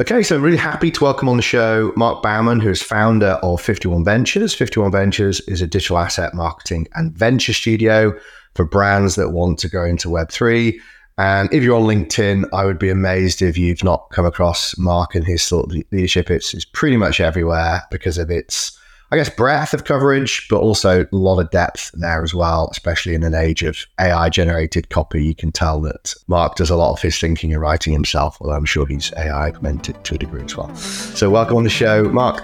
Okay, so I'm really happy to welcome on the show Marc Baumann, who is founder of 51 Ventures. 51 Ventures is a digital asset marketing and venture studio for brands that want to go into Web3. And if you're on LinkedIn, I would be amazed if you've not come across Marc and his thought leadership. It's pretty much everywhere because of its, I guess, breadth of coverage, but also a lot of depth there as well, especially in an age of AI-generated copy. You can tell that Marc does a lot of his thinking and writing himself, although I'm sure he's AI-augmented to a degree as well. So welcome on the show, Marc.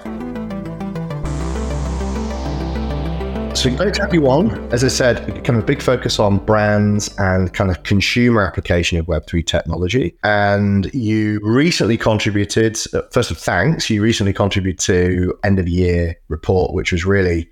So great to have you on. As I said, kind of a big focus on brands and kind of consumer application of Web3 technology. And you recently contributed, first of thanks, you recently contributed to end of year report, which was really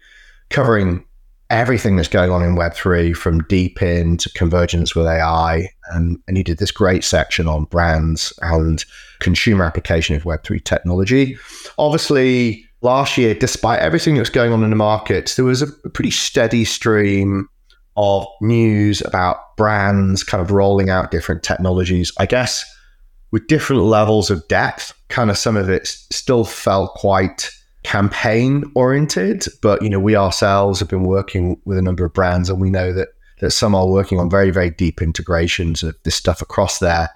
covering everything that's going on in Web3 from DePIN to convergence with AI. And you did this great section on brands and consumer application of Web3 technology. Obviously, last year, despite everything that was going on in the market, there was a pretty steady stream of news about brands kind of rolling out different technologies, I guess, with different levels of depth. Kind of some of it still felt quite campaign-oriented, but, you know, we ourselves have been working with a number of brands, and we know that some are working on very, very deep integrations of this stuff across their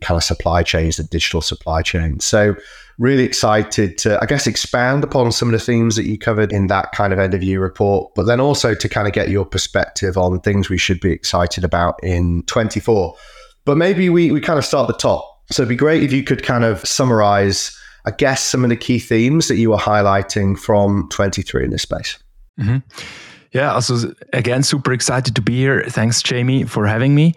kind of supply chains, the digital supply chain. So really excited to, I guess, expand upon some of the themes that you covered in that kind of end of year report, but then also to kind of get your perspective on things we should be excited about in 24. But maybe we kind of start at the top. So it'd be great if you could kind of summarize, I guess, some of the key themes that you were highlighting from 23 in this space. Mm-hmm. Yeah, also, again, super excited to be here. Thanks, Jamie, for having me.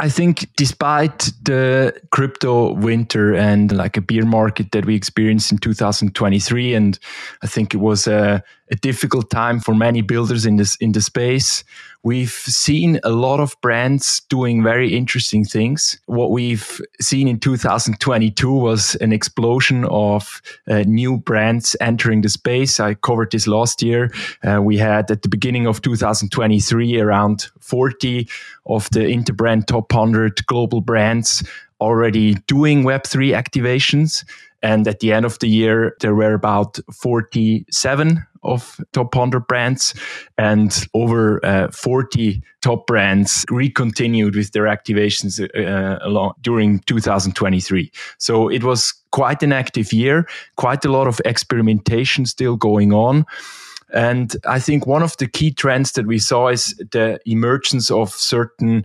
I think despite the crypto winter and like a bear market that we experienced in 2023, and I think it was a difficult time for many builders in the space, we've seen a lot of brands doing very interesting things. What we've seen in 2022 was an explosion of new brands entering the space. I covered this last year. We had at the beginning of 2023 around 40 of the Interbrand top 100 global brands already doing Web3 activations. And at the end of the year, there were about 47 of top 100 brands, and over 40 top brands recontinued with their activations during 2023. So it was quite an active year, quite a lot of experimentation still going on. And I think one of the key trends that we saw is the emergence of certain,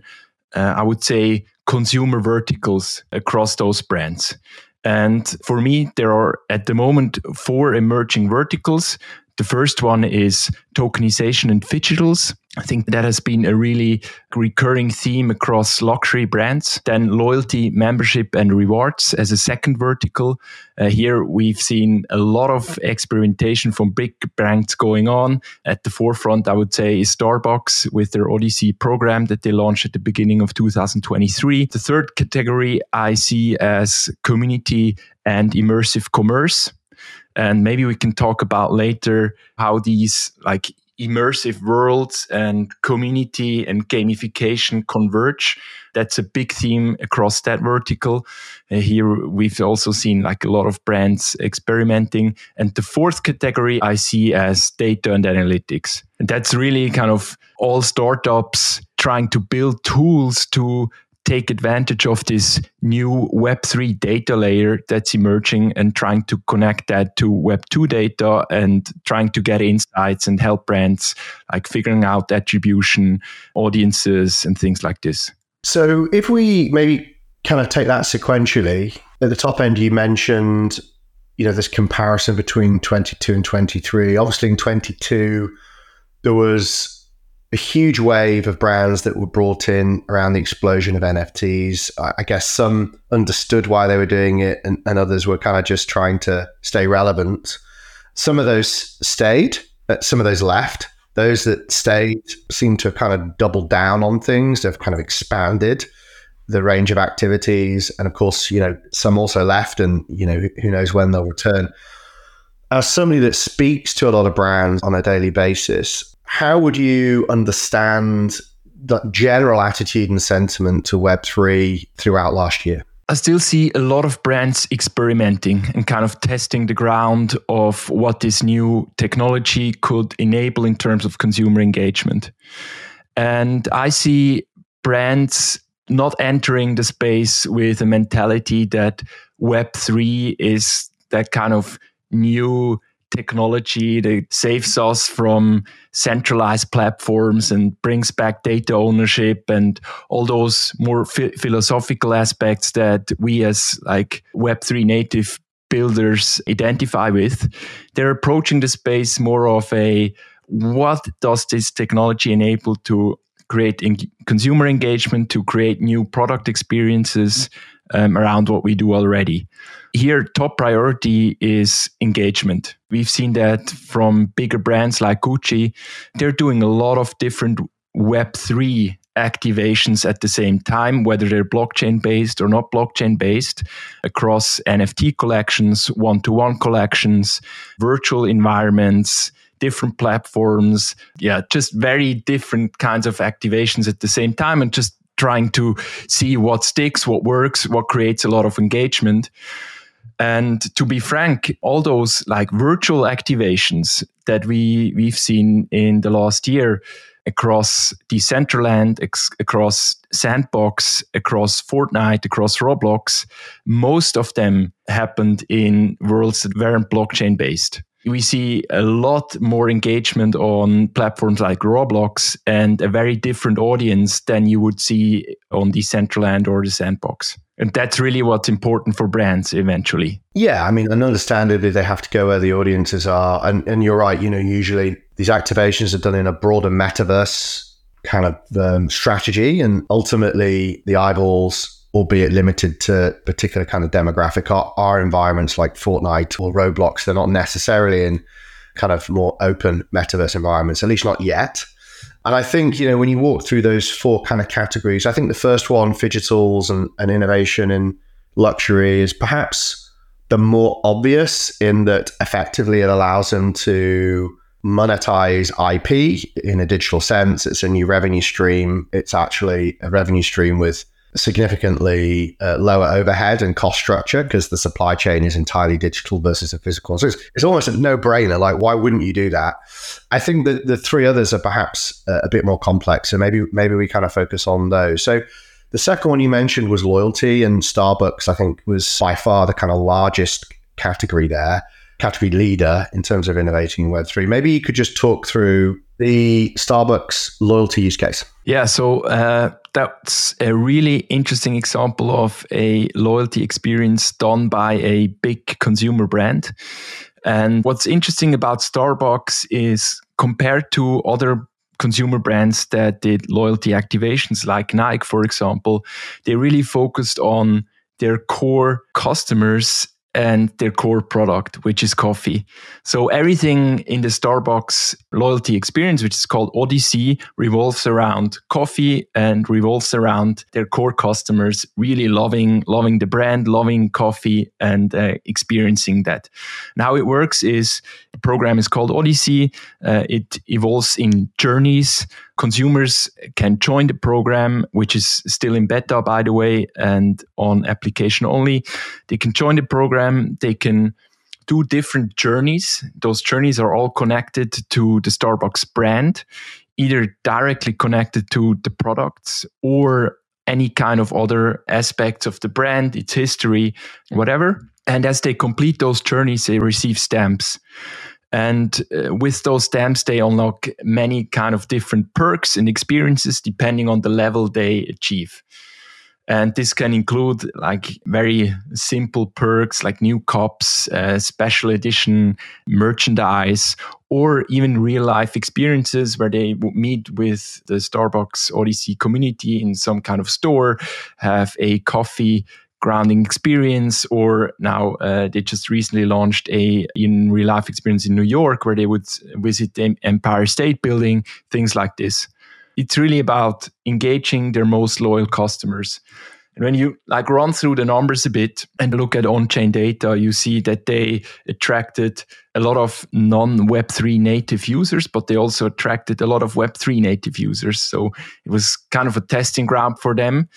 I would say, consumer verticals across those brands. And for me, there are at the moment 4 emerging verticals. The first one is tokenization and digitals. I think that has been a really recurring theme across luxury brands. Then loyalty, membership, and rewards as a second vertical. Here we've seen a lot of experimentation from big brands going on. At the forefront, I would say, is Starbucks with their Odyssey program that they launched at the beginning of 2023. The third category I see as community and immersive commerce. And maybe we can talk about later how these like immersive worlds and community and gamification converge. That's a big theme across that vertical. Here we've also seen like a lot of brands experimenting. And the fourth category I see as data and analytics. And that's really kind of all startups trying to build tools to take advantage of this new Web3 data layer that's emerging and trying to connect that to Web2 data and trying to get insights and help brands like figuring out attribution, audiences, and things like this. So if we maybe kind of take that sequentially, at the top end, you mentioned, you know, this comparison between 22 and 23. Obviously in 22, there was a huge wave of brands that were brought in around the explosion of NFTs. I guess some understood why they were doing it and others were kind of just trying to stay relevant. Some of those stayed, some of those left. Those that stayed seem to have kind of doubled down on things. They've kind of expanded the range of activities. And of course, you know, some also left and, you know, who knows when they'll return. As somebody that speaks to a lot of brands on a daily basis, how would you understand the general attitude and sentiment to Web3 throughout last year? I still see a lot of brands experimenting and kind of testing the ground of what this new technology could enable in terms of consumer engagement. And I see brands not entering the space with a mentality that Web3 is that kind of new technology that saves us from centralized platforms and brings back data ownership and all those more philosophical aspects that we as like Web3 native builders identify with. They're approaching the space more of a, what does this technology enable to create consumer engagement, to create new product experiences around what we do already. Here, top priority is engagement. We've seen that from bigger brands like Gucci. They're doing a lot of different Web3 activations at the same time, whether they're blockchain-based or not blockchain-based, across NFT collections, one-to-one collections, virtual environments, different platforms. Yeah, just very different kinds of activations at the same time and just trying to see what sticks, what works, what creates a lot of engagement. And to be frank, all those like virtual activations that we've seen in the last year across Decentraland, across Sandbox, across Fortnite, across Roblox, most of them happened in worlds that weren't blockchain-based. We see a lot more engagement on platforms like Roblox and a very different audience than you would see on Decentraland or the Sandbox. And that's really what's important for brands eventually. Yeah, I mean, and understandably, they have to go where the audiences are. And you're right, you know, usually these activations are done in a broader metaverse kind of strategy. And ultimately, the eyeballs, albeit limited to particular kind of demographic, are environments like Fortnite or Roblox. They're not necessarily in kind of more open metaverse environments, at least not yet. And I think, you know, when you walk through those four kind of categories, I think the first one, fidgetals and innovation in luxury, is perhaps the more obvious in that effectively it allows them to monetize IP in a digital sense. It's a new revenue stream. It's actually a revenue stream with significantly lower overhead and cost structure because the supply chain is entirely digital versus a physical. So it's almost a no-brainer. Like, why wouldn't you do that? I think that the three others are perhaps a bit more complex. So maybe we kind of focus on those. So the second one you mentioned was loyalty, and Starbucks, I think, was by far the kind of largest category there, category leader in terms of innovating in Web3. Maybe you could just talk through the Starbucks loyalty use case. Yeah, so that's a really interesting example of a loyalty experience done by a big consumer brand. And what's interesting about Starbucks is, compared to other consumer brands that did loyalty activations like Nike, for example, they really focused on their core customers and their core product, which is coffee. So everything in the Starbucks loyalty experience, which is called Odyssey, revolves around coffee and revolves around their core customers, really loving the brand, loving coffee, and experiencing that. And how it works is, the program is called Odyssey. It evolves in journeys. Consumers can join the program, which is still in beta, by the way, and on application only. They can join the program. They can do different journeys. Those journeys are all connected to the Starbucks brand, either directly connected to the products or any kind of other aspects of the brand, its history, whatever. And as they complete those journeys, they receive stamps. And with those stamps, they unlock many kind of different perks and experiences depending on the level they achieve. And this can include like very simple perks like new cups, special edition merchandise, or even real life experiences where they meet with the Starbucks Odyssey community in some kind of store, have a coffee grounding experience, or now they just recently launched a in real life experience in New York where they would visit the Empire State Building, things like this. It's really about engaging their most loyal customers. And when you like run through the numbers a bit and look at on-chain data, you see that they attracted a lot of non-Web3 native users, but they also attracted a lot of Web3 native users. So it was kind of a testing ground for them.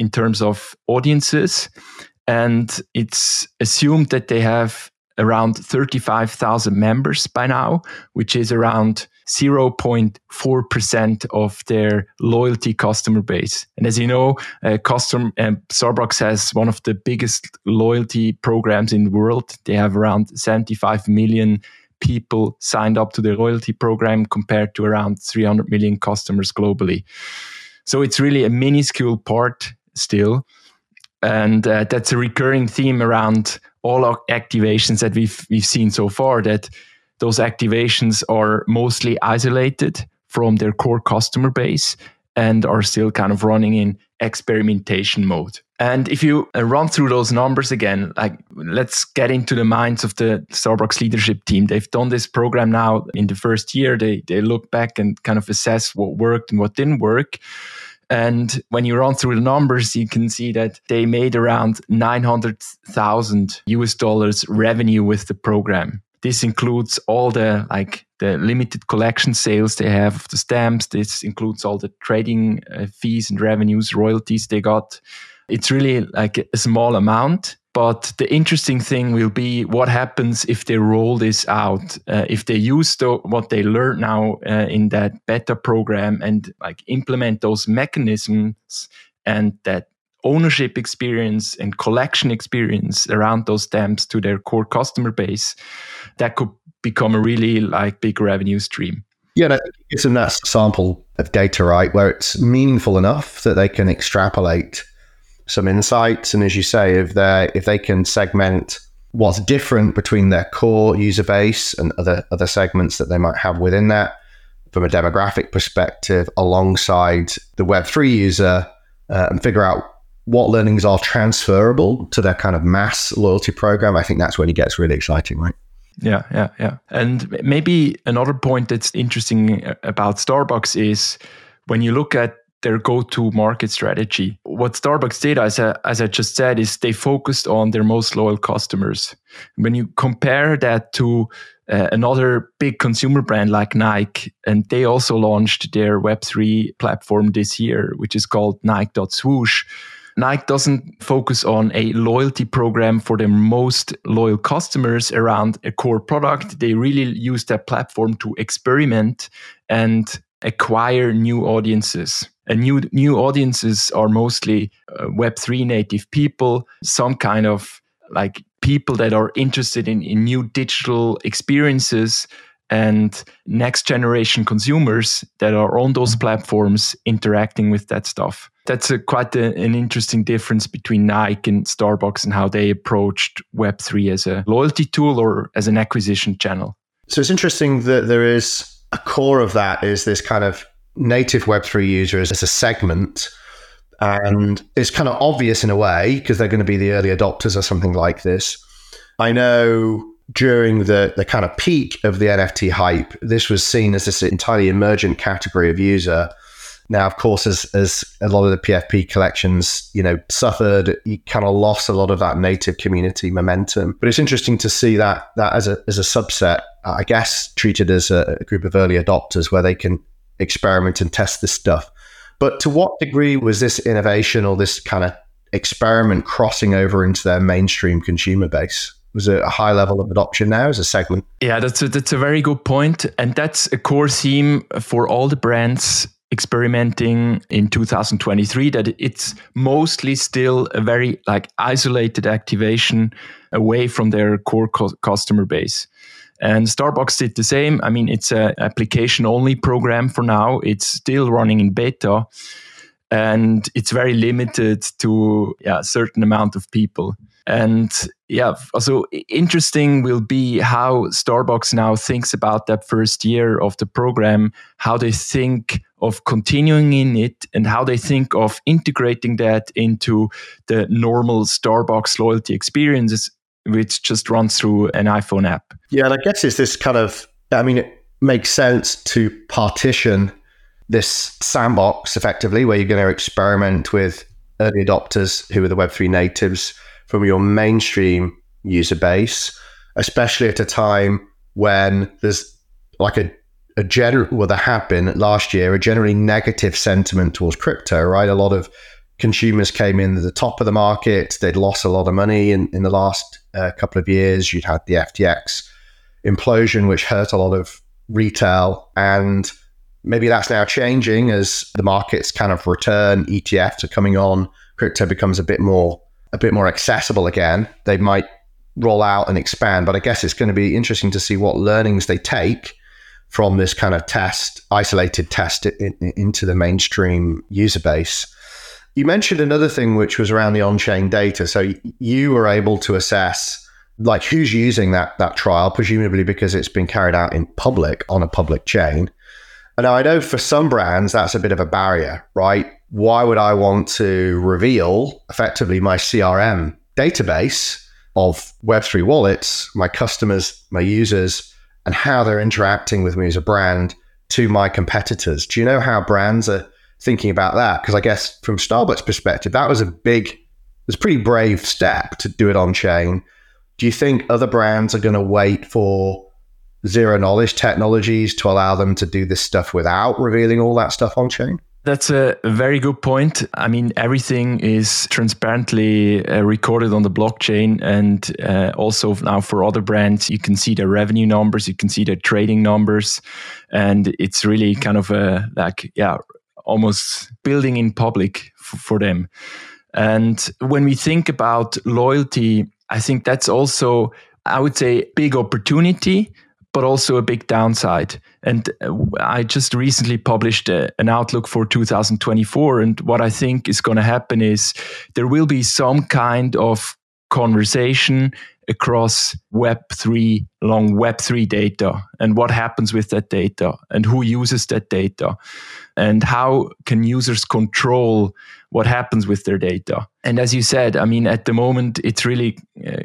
in terms of audiences. And it's assumed that they have around 35,000 members by now, which is around 0.4% of their loyalty customer base. And as you know, Starbucks has one of the biggest loyalty programs in the world. They have around 75 million people signed up to the loyalty program compared to around 300 million customers globally. So it's really a minuscule part still. And that's a recurring theme around all our activations that we've seen so far, that those activations are mostly isolated from their core customer base and are still kind of running in experimentation mode. And if you run through those numbers again, like, let's get into the minds of the Starbucks leadership team. They've done this program now in the first year. They look back and kind of assess what worked and what didn't work. And when you run through the numbers, you can see that they made around $900,000 revenue with the program. This includes all the limited collection sales they have of the stamps. This includes all the trading fees and revenues, royalties they got. It's really like a small amount. But the interesting thing will be what happens if they roll this out, if they use what they learned now in that beta program and like implement those mechanisms and that ownership experience and collection experience around those stamps to their core customer base, that could become a really like big revenue stream. Yeah, and I think it's in that sample of data, right, where it's meaningful enough that they can extrapolate some insights. And as you say, if they can segment what's different between their core user base and other segments that they might have within that from a demographic perspective alongside the Web3 user and figure out what learnings are transferable to their kind of mass loyalty program, I think that's when it gets really exciting, right? Yeah. And maybe another point that's interesting about Starbucks is when you look at their go-to-market strategy. What Starbucks did, as I just said, is they focused on their most loyal customers. When you compare that to another big consumer brand like Nike, and they also launched their Web3 platform this year, which is called Nike.Swoosh. Nike doesn't focus on a loyalty program for their most loyal customers around a core product. They really use that platform to experiment and acquire new audiences. And new audiences are mostly Web3 native people, some kind of like people that are interested in new digital experiences and next generation consumers that are on those platforms interacting with that stuff. That's quite an interesting difference between Nike and Starbucks and how they approached Web3 as a loyalty tool or as an acquisition channel. So it's interesting that there is a core of that is this kind of native Web3 user as a segment. And it's kind of obvious in a way because they're going to be the early adopters or something like this. I know during the kind of peak of the NFT hype, this was seen as this entirely emergent category of user. Now, of course, as a lot of the PFP collections, suffered, you kind of lost a lot of that native community momentum. But it's interesting to see that as a subset, I guess, treated as a group of early adopters where they can experiment and test this stuff. But to what degree was this innovation or this kind of experiment crossing over into their mainstream consumer base? Was it a high level of adoption now as a segment? Yeah, that's a very good point. And that's a core theme for all the brands experimenting in 2023, that it's mostly still a very like isolated activation away from their core customer base. And Starbucks did the same. I mean, it's an application-only program for now. It's still running in beta, and it's very limited to a certain amount of people. And also interesting will be how Starbucks now thinks about that first year of the program, how they think of continuing in it and how they think of integrating that into the normal Starbucks loyalty experiences, which just runs through an iPhone app. Yeah, and I guess it's this kind of, it makes sense to partition this sandbox effectively where you're going to experiment with early adopters who are the Web3 natives from your mainstream user base, especially at a time when there's like a general, well, there had been last year, a generally negative sentiment towards crypto, right? A lot of consumers came in at the top of the market. They'd lost a lot of money in the last couple of years. You'd had the FTX implosion, which hurt a lot of retail. And maybe that's now changing as the markets kind of return, ETFs are coming on, crypto becomes a bit more accessible again. They might roll out and expand, but I guess it's going to be interesting to see what learnings they take from this kind of isolated test into the mainstream user base. You mentioned another thing, which was around the on-chain data. So you were able to assess like who's using that trial, presumably because it's been carried out in public on a public chain. And I know for some brands, that's a bit of a barrier, right? Why would I want to reveal effectively my CRM database of Web3 wallets, my customers, my users, and how they're interacting with me as a brand to my competitors? Do you know how brands are thinking about that? Because I guess from Starbucks' perspective, that was a pretty brave step to do it on chain. Do you think other brands are going to wait for zero knowledge technologies to allow them to do this stuff without revealing all that stuff on chain? That's a very good point. I mean, everything is transparently recorded on the blockchain, and also now for other brands, you can see their revenue numbers, you can see their trading numbers, and it's really kind of almost building in public for them. And when we think about loyalty, I think that's also, I would say, big opportunity, but also a big downside. And I just recently published an outlook for 2024. And what I think is going to happen is there will be some kind of conversation across Web3, along Web3 data, and what happens with that data and who uses that data and how can users control what happens with their data. And as you said, I mean, at the moment, it's really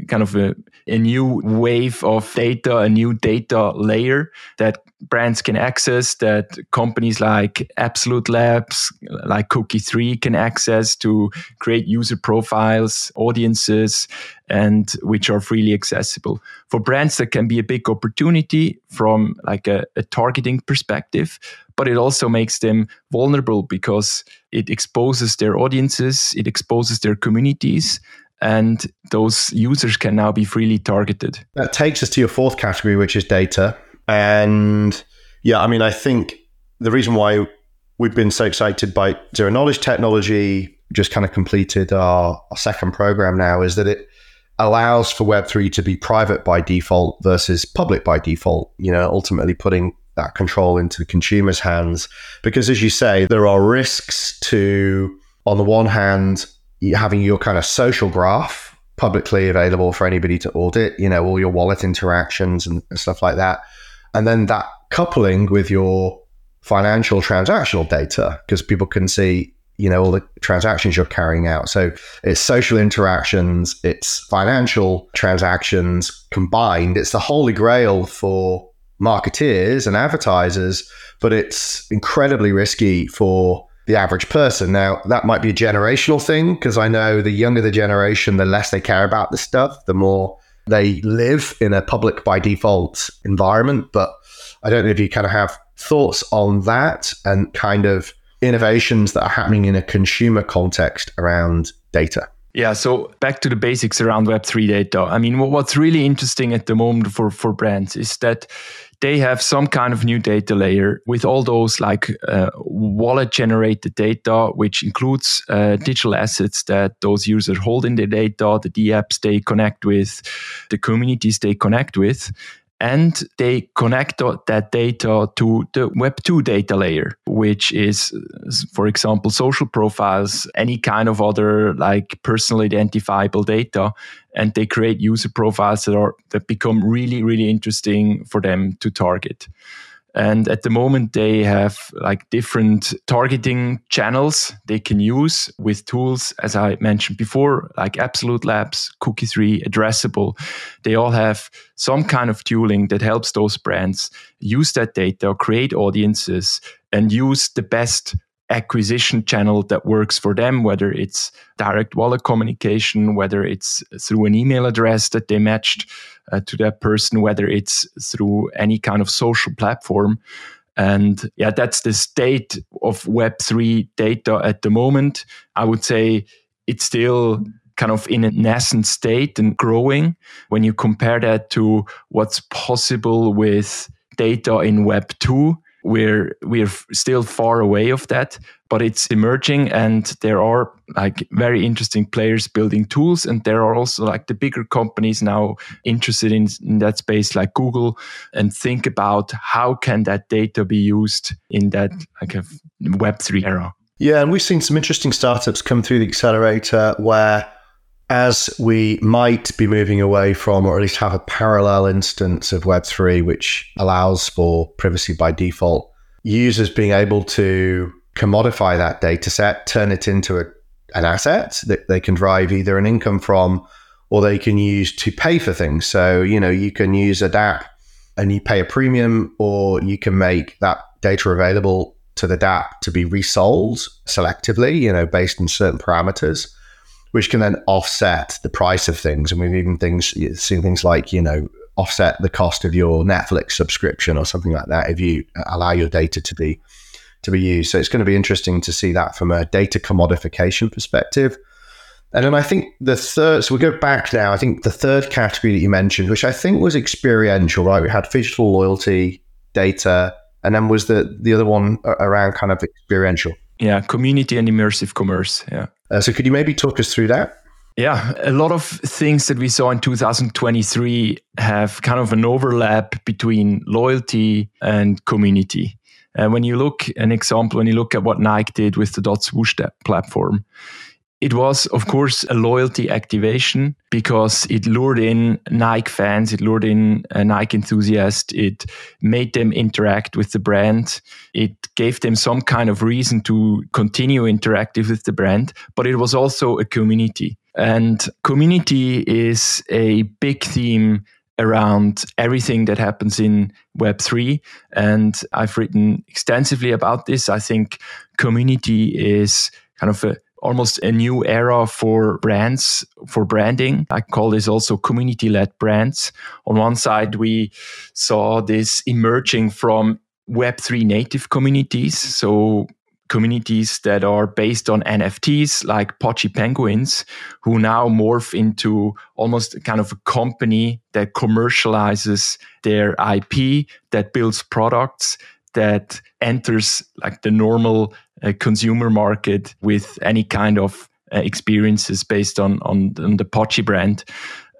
kind of a new wave of data, a new data layer that brands can access, that companies like Absolute Labs, like Cookie3 can access to create user profiles, audiences, and which are freely accessible. For brands, that can be a big opportunity from like a targeting perspective, but it also makes them vulnerable because it exposes their audiences, it exposes their communities, and those users can now be freely targeted. That takes us to your fourth category, which is data. And yeah, I mean, I think the reason why we've been so excited by zero knowledge technology, just kind of completed our second program now, is that it allows for Web3 to be private by default versus public by default, you know, ultimately putting that control into the consumer's hands. Because as you say, there are risks to, on the one hand, having your kind of social graph publicly available for anybody to audit, you know, all your wallet interactions and stuff like that. And then that coupling with your financial transactional data, because people can see, you know, all the transactions you're carrying out. So it's social interactions, it's financial transactions combined. It's the holy grail for marketeers and advertisers, but it's incredibly risky for the average person. Now, that might be a generational thing, because I know the younger the generation, the less they care about this stuff, the more they live in a public by default environment. But I don't know if you kind of have thoughts on that and kind of innovations that are happening in a consumer context around data. Yeah, so back to the basics around Web3 data. I mean, what's really interesting at the moment for brands is that they have some kind of new data layer with all those like wallet-generated data, which includes digital assets that those users hold in their data, the dApps they connect with, the communities they connect with. And they connect that data to the Web2 data layer, which is, for example, social profiles, any kind of other like personal identifiable data. And they create user profiles that become really, really interesting for them to target. And at the moment, they have like different targeting channels they can use with tools, as I mentioned before, like Absolute Labs, Cookie3, Addressable. They all have some kind of tooling that helps those brands use that data, create audiences, and use the best acquisition channel that works for them, whether it's direct wallet communication, whether it's through an email address that they matched to that person, whether it's through any kind of social platform. And yeah, that's the state of Web3 data at the moment. I would say it's still kind of in a nascent state and growing. When you compare that to what's possible with data in Web 2, we're still far away of that, but it's emerging, and there are like very interesting players building tools, and there are also like the bigger companies now interested in that space, like Google, and think about how can that data be used in that like a Web3 era. Yeah, and we've seen some interesting startups come through the accelerator where, as we might be moving away from, or at least have a parallel instance of Web3, which allows for privacy by default, users being able to commodify that data set, turn it into an asset that they can derive either an income from, or they can use to pay for things. So, you know, you can use a DApp and you pay a premium, or you can make that data available to the DApp to be resold selectively, you know, based on certain parameters, which can then offset the price of things. And we've even seen things like, you know, offset the cost of your Netflix subscription or something like that if you allow your data to be used. So it's going to be interesting to see that from a data commodification perspective. And then I think the third category that you mentioned, which I think was experiential, right? We had physical loyalty, data, and then was the other one around kind of experiential. Yeah, community and immersive commerce. Yeah. So could you maybe talk us through that? Yeah, a lot of things that we saw in 2023 have kind of an overlap between loyalty and community. And when you look at what Nike did with the .Swoosh platform, it was, of course, a loyalty activation because it lured in Nike fans, it lured in Nike enthusiasts, it made them interact with the brand, it gave them some kind of reason to continue interactive with the brand, but it was also a community. And community is a big theme around everything that happens in Web3. And I've written extensively about this. I think community is kind of almost a new era for brands, for branding. I call this also community-led brands. On one side, we saw this emerging from Web3 native communities. So communities that are based on NFTs like Pudgy Penguins, who now morph into almost kind of a company that commercializes their IP, that builds products, that enters like the normal consumer market with any kind of experiences based on the Pudgy brand,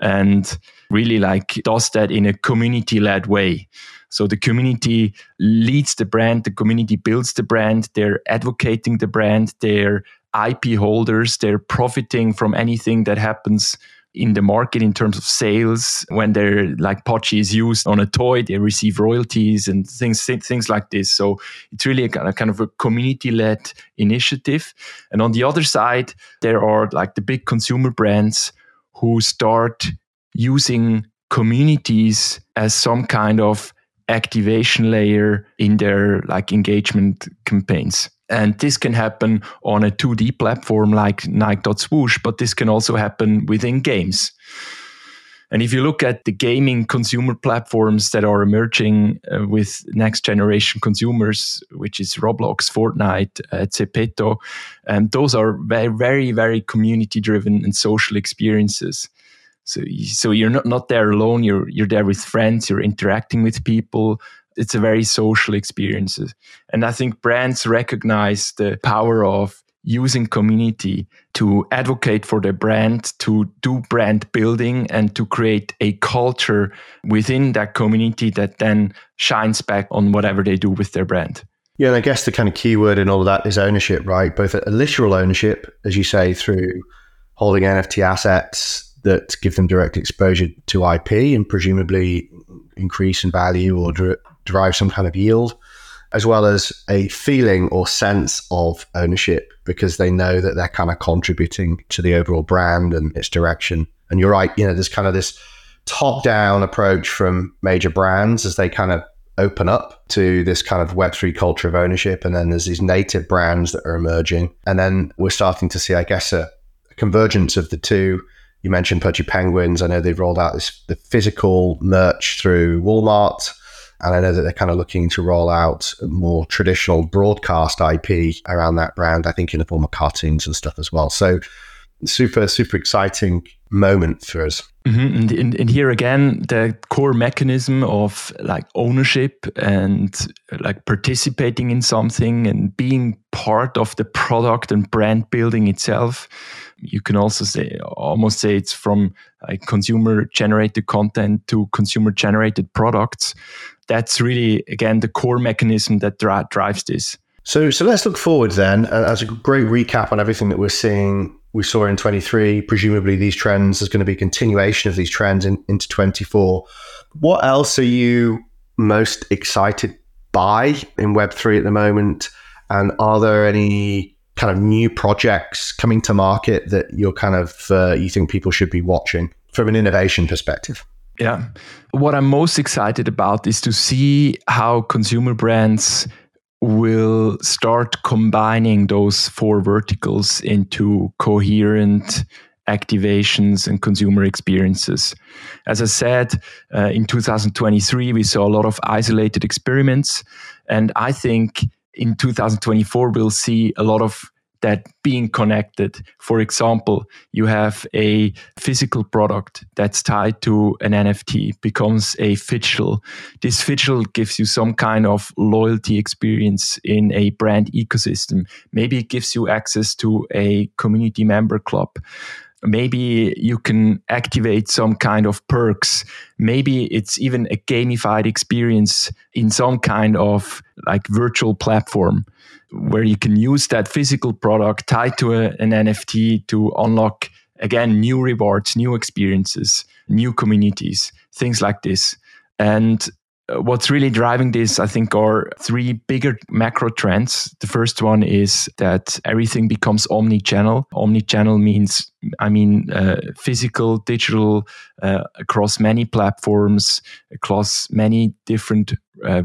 and really like does that in a community-led way. So the community leads the brand, the community builds the brand, they're advocating the brand, they're IP holders, they're profiting from anything that happens in the market in terms of sales. When they're like Pudgy is used on a toy, they receive royalties and things like this. So it's really a kind of a community-led initiative. And on the other side, there are like the big consumer brands who start using communities as some kind of activation layer in their like engagement campaigns. And this can happen on a 2D platform like Nike.Swoosh, but this can also happen within games. And if you look at the gaming consumer platforms that are emerging with next generation consumers, which is Roblox, Fortnite, Zepeto, and those are very, very, very community-driven and social experiences. So you're not there alone, you're there with friends, you're interacting with people. It's a very social experience. And I think brands recognize the power of using community to advocate for their brand, to do brand building, and to create a culture within that community that then shines back on whatever they do with their brand. Yeah, and I guess the kind of key word in all of that is ownership, right? Both a literal ownership, as you say, through holding NFT assets that give them direct exposure to IP and presumably increase in value or derive some kind of yield, as well as a feeling or sense of ownership because they know that they're kind of contributing to the overall brand and its direction. And you're right, you know, there's kind of this top-down approach from major brands as they kind of open up to this kind of Web3 culture of ownership. And then there's these native brands that are emerging. And then we're starting to see, I guess, a convergence of the two. You mentioned Pudgy Penguins. I know they've rolled out the physical merch through Walmart. And I know that they're kind of looking to roll out more traditional broadcast IP around that brand, I think in the form of cartoons and stuff as well. So super, super exciting moment for us. Mm-hmm. And here again, the core mechanism of like ownership and like participating in something and being part of the product and brand building itself. You can also say, almost say it's from like consumer generated content to consumer generated products. That's really, again, the core mechanism that drives this. So let's look forward then. As a great recap on everything that we're seeing, we saw in 23, presumably these trends, there's going to be a continuation of these trends into 24. What else are you most excited by in Web3 at the moment? And are there any kind of new projects coming to market that you're kind of, you think people should be watching from an innovation perspective? Yeah. What I'm most excited about is to see how consumer brands will start combining those four verticals into coherent activations and consumer experiences. As I said, in 2023, we saw a lot of isolated experiments. And I think in 2024, we'll see a lot of that being connected. For example, you have a physical product that's tied to an NFT, becomes a fidget. This fidget gives you some kind of loyalty experience in a brand ecosystem. Maybe it gives you access to a community member club. Maybe you can activate some kind of perks. Maybe it's even a gamified experience in some kind of like virtual platform, where you can use that physical product tied to an NFT to unlock, again, new rewards, new experiences, new communities, things like this. And what's really driving this, I think, are three bigger macro trends. The first one is that everything becomes omni-channel. Omni-channel means, physical, digital, across many platforms, across many different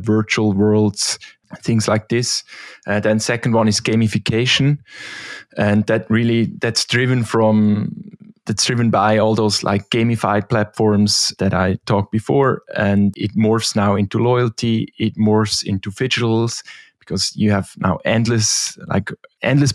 virtual worlds, things like this. Then second one is gamification. And that's driven by all those like gamified platforms that I talked before. And it morphs now into loyalty. It morphs into fidgetables, because you have now endless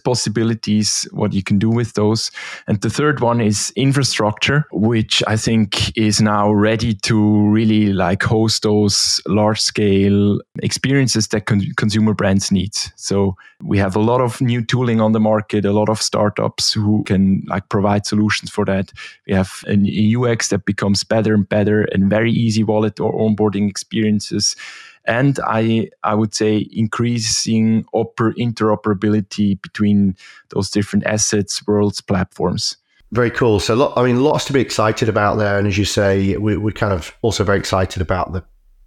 possibilities, what you can do with those. And the third one is infrastructure, which I think is now ready to really like host those large scale experiences that consumer brands need. So we have a lot of new tooling on the market, a lot of startups who can like provide solutions for that. We have an UX that becomes better and better, and very easy wallet or onboarding experiences. And I would say increasing interoperability between those different assets, worlds, platforms. Very cool. So, lots to be excited about there. And as you say, we're kind of also very excited about the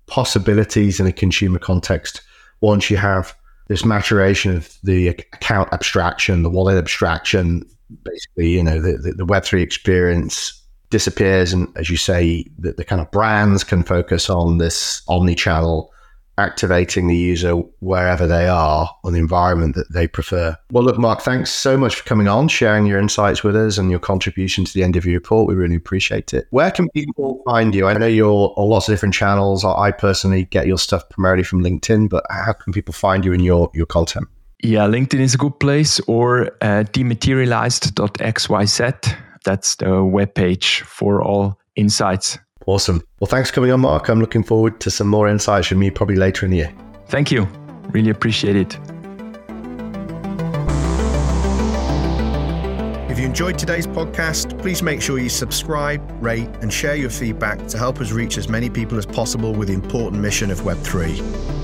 possibilities in a consumer context. Once you have this maturation of the account abstraction, the wallet abstraction, basically, the Web3 experience disappears. And as you say, the kind of brands can focus on this omni-channel, activating the user wherever they are on the environment that they prefer. Well, look, Marc, thanks so much for coming on, sharing your insights with us and your contribution to the end of your report. We really appreciate it. Where can people find you? I know you're on lots of different channels. I personally get your stuff primarily from LinkedIn, but how can people find you in your content? Yeah, LinkedIn is a good place, or dematerialized.xyz. That's the webpage for all insights. Awesome. Well, thanks for coming on, Marc. I'm looking forward to some more insights from you probably later in the year. Thank you. Really appreciate it. If you enjoyed today's podcast, please make sure you subscribe, rate, and share your feedback to help us reach as many people as possible with the important mission of Web3.